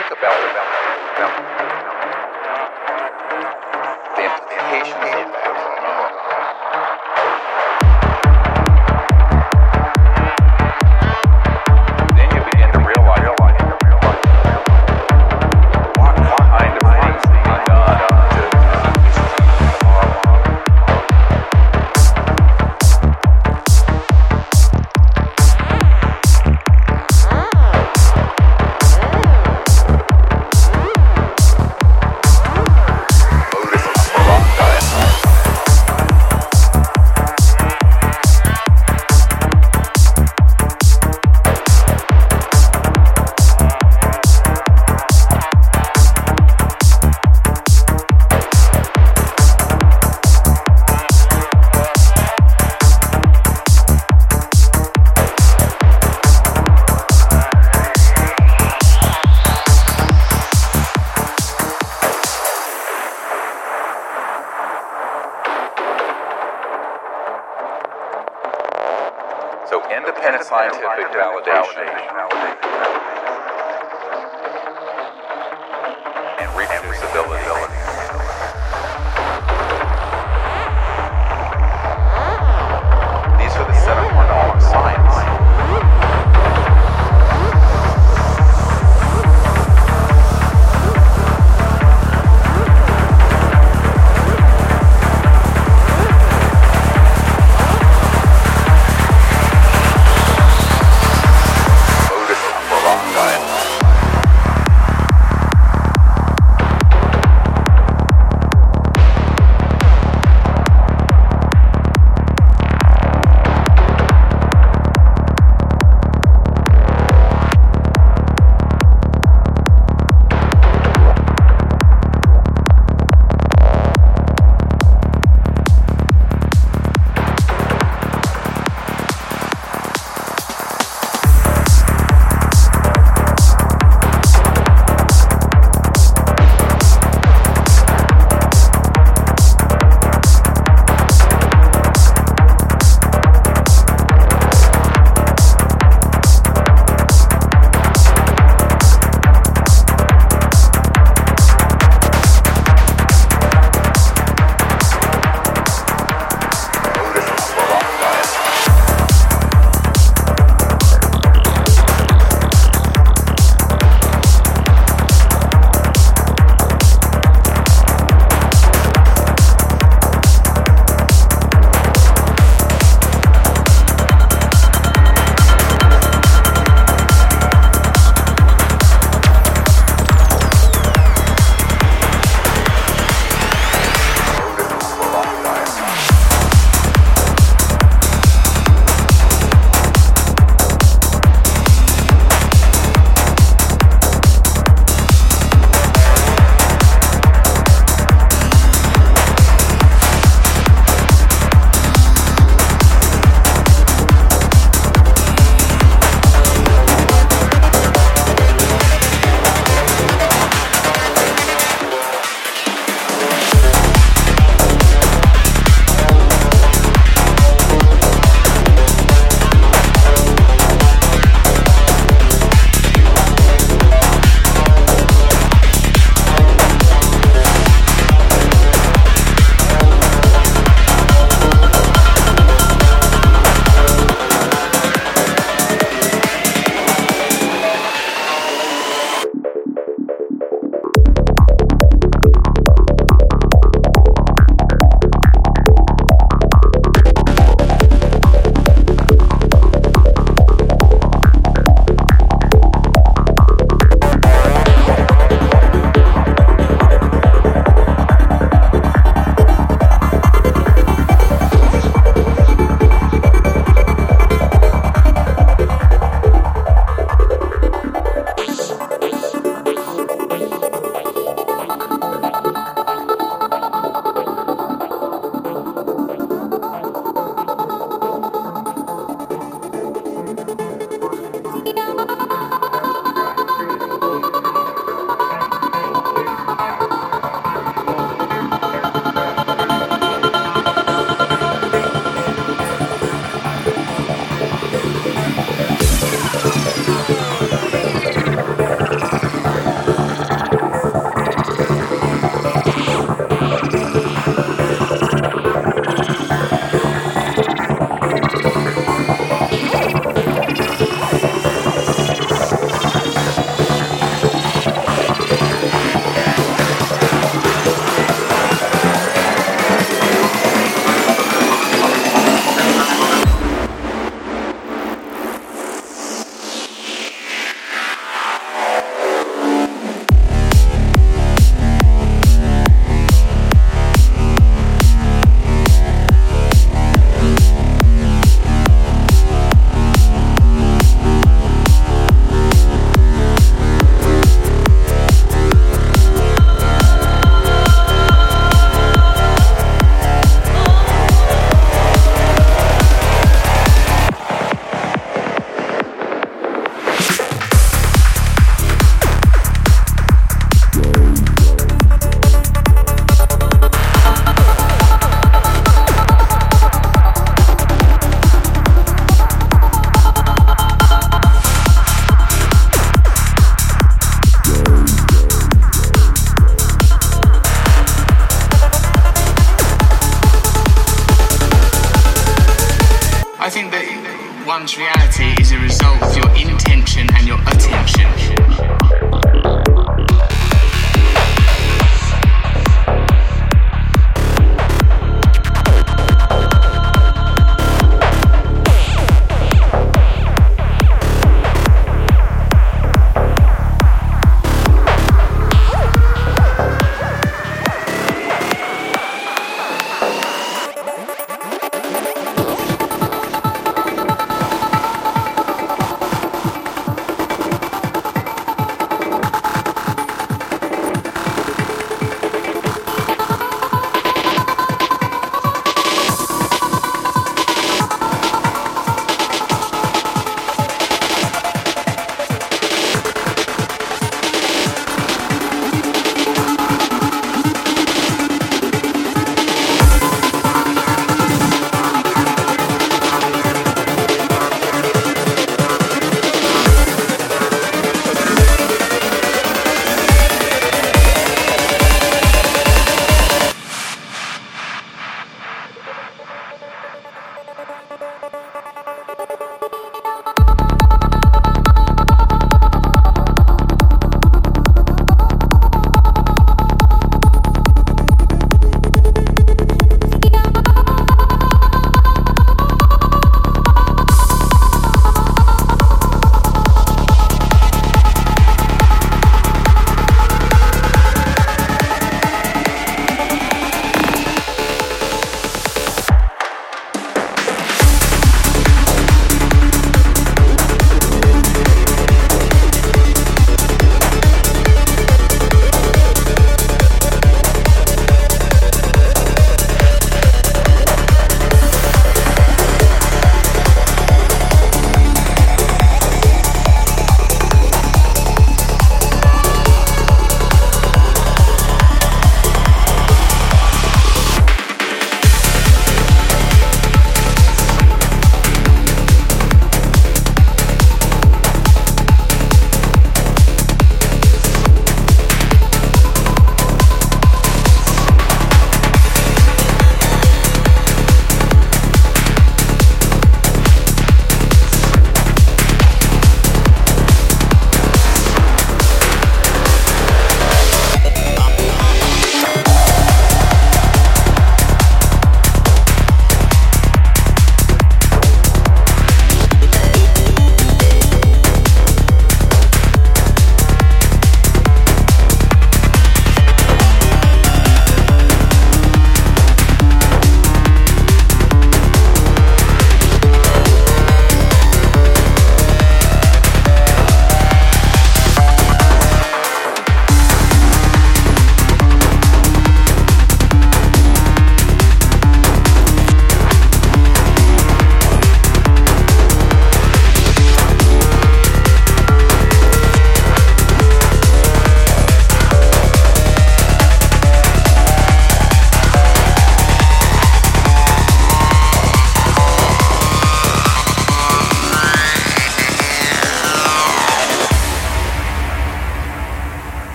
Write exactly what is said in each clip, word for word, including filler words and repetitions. think about the implications of that.So independent scientific validation and reproducibility.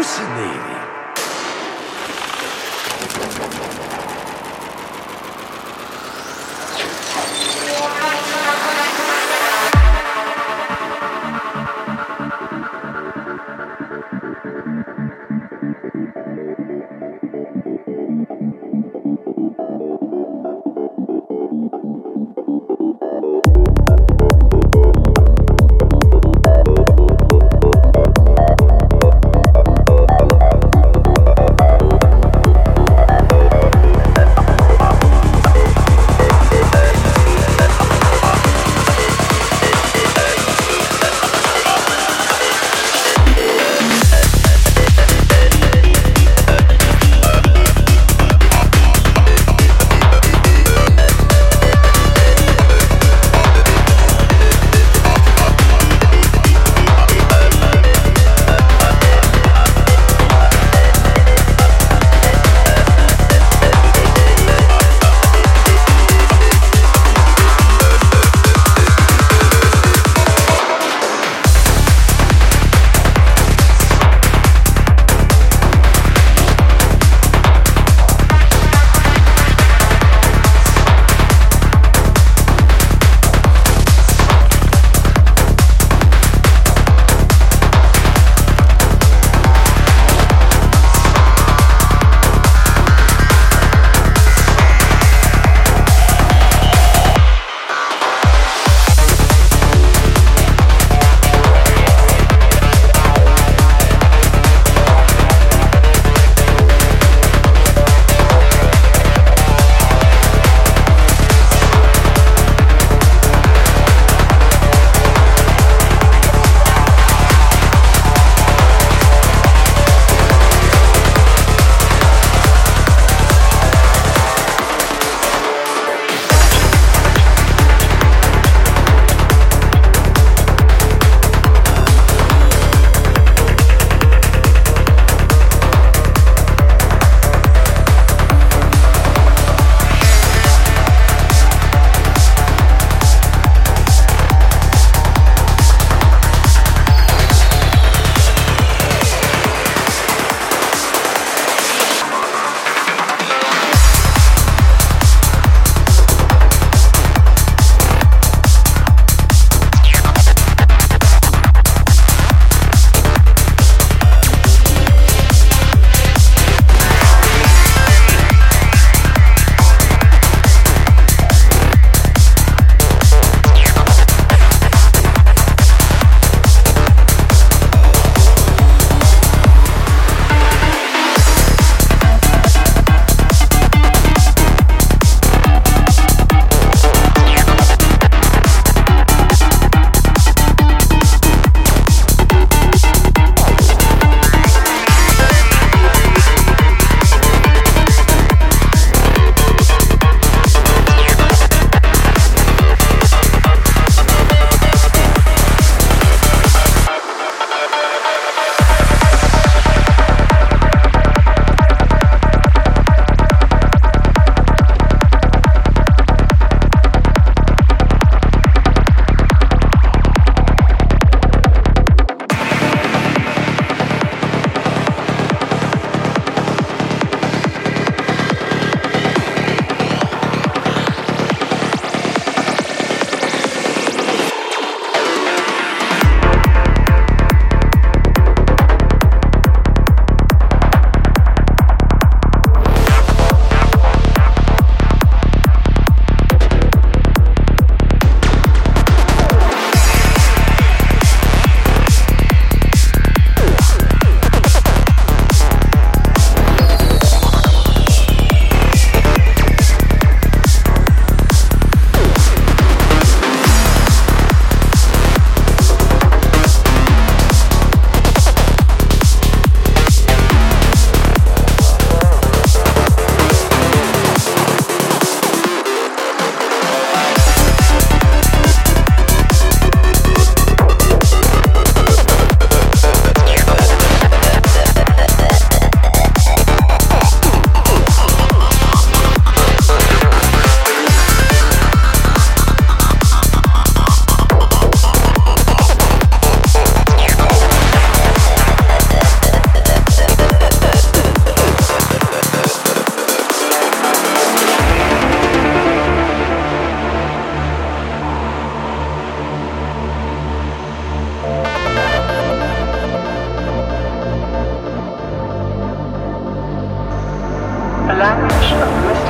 hallucinating. Bye.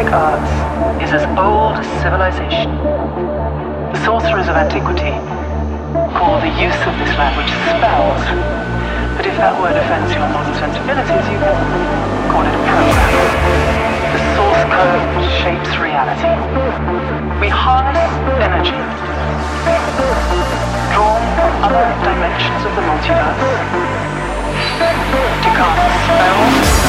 dramatic arts is as old as civilization. The sorcerers of antiquity call the use of this language spells, but if that word offends your modern sensibilities, you can call it a program. The source code shapes reality. We harness energy, drawn from other dimensions of the multiverse, to cast spells.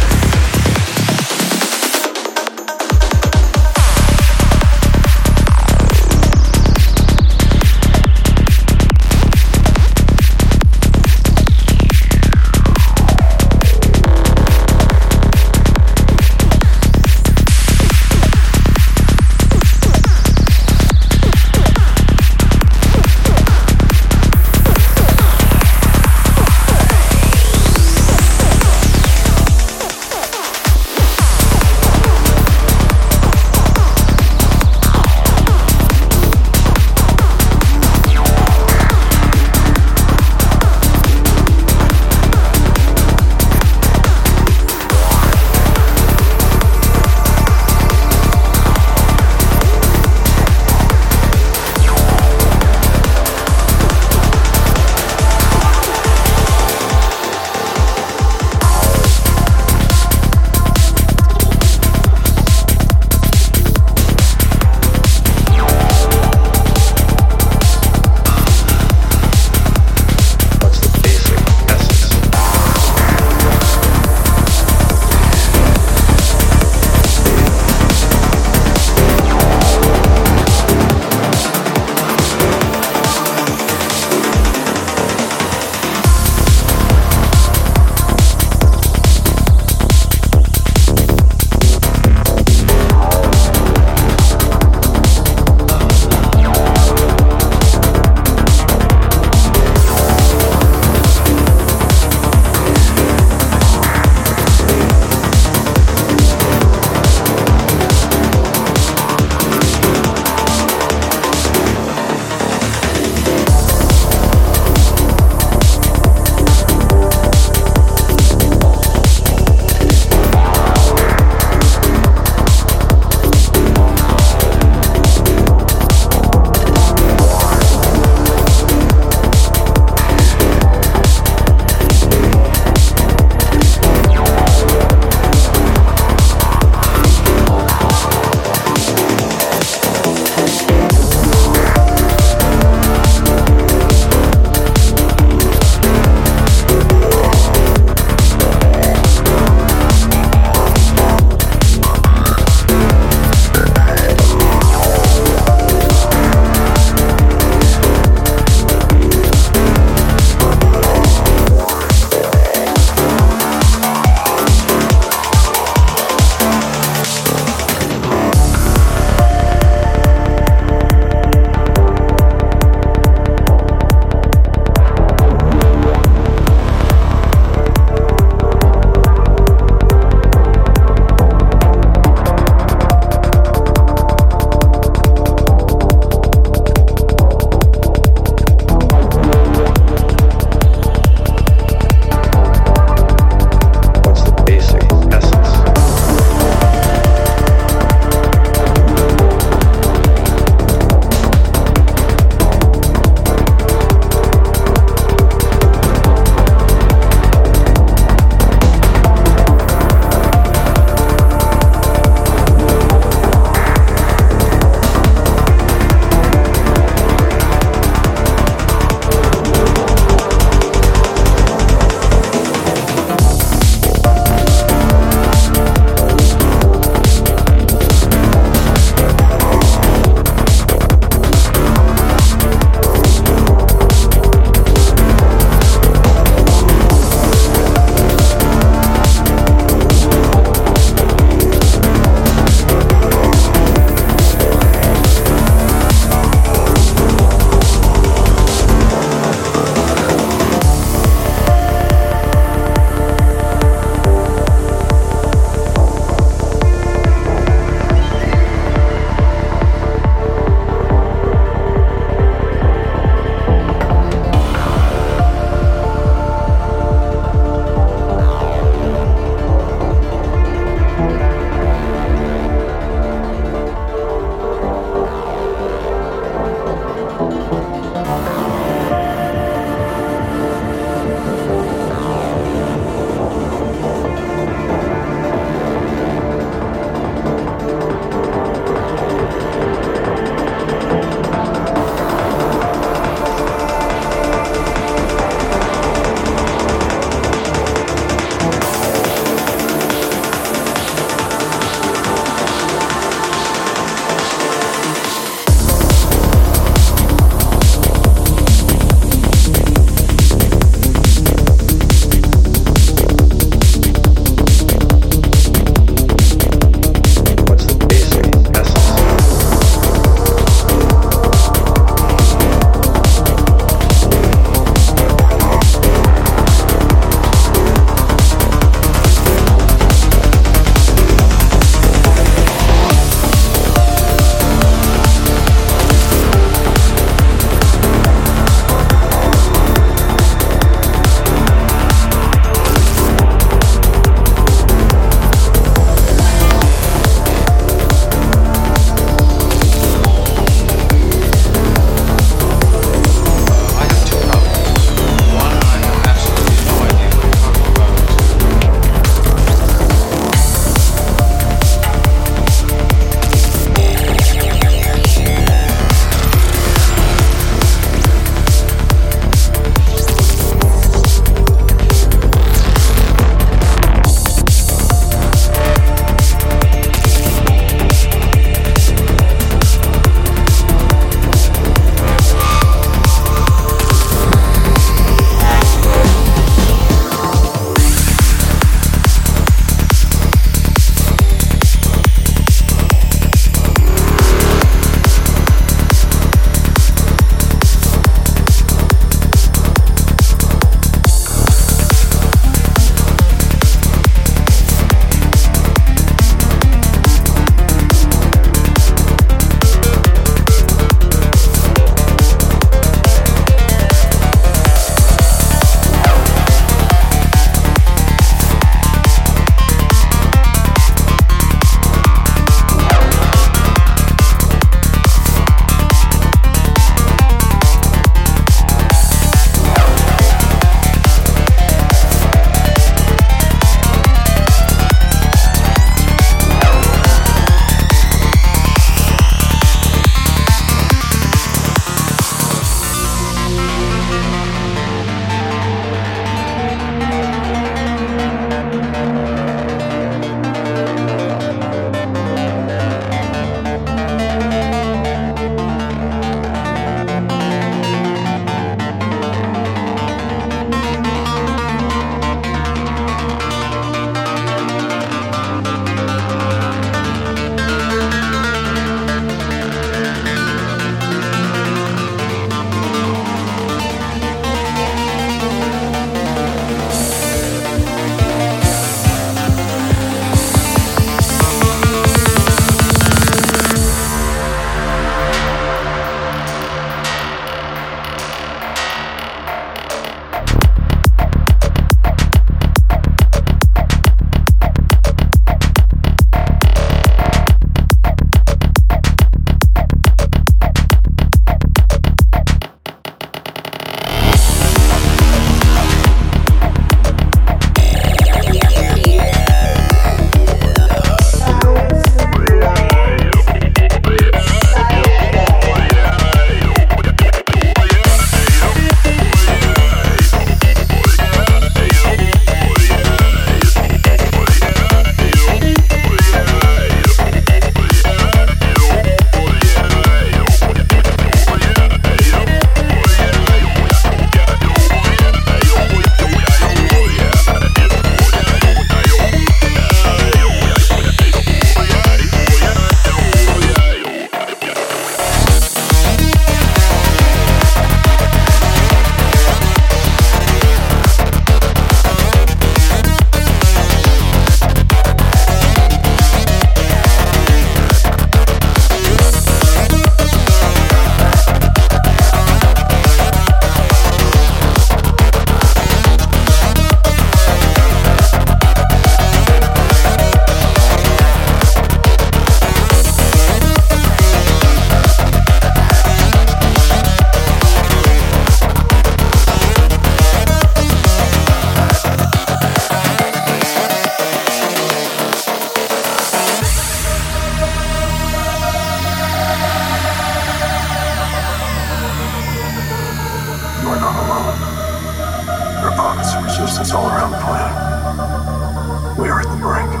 resistance all around the planet. We are at the brink.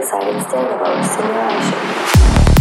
decided to stand above simulation.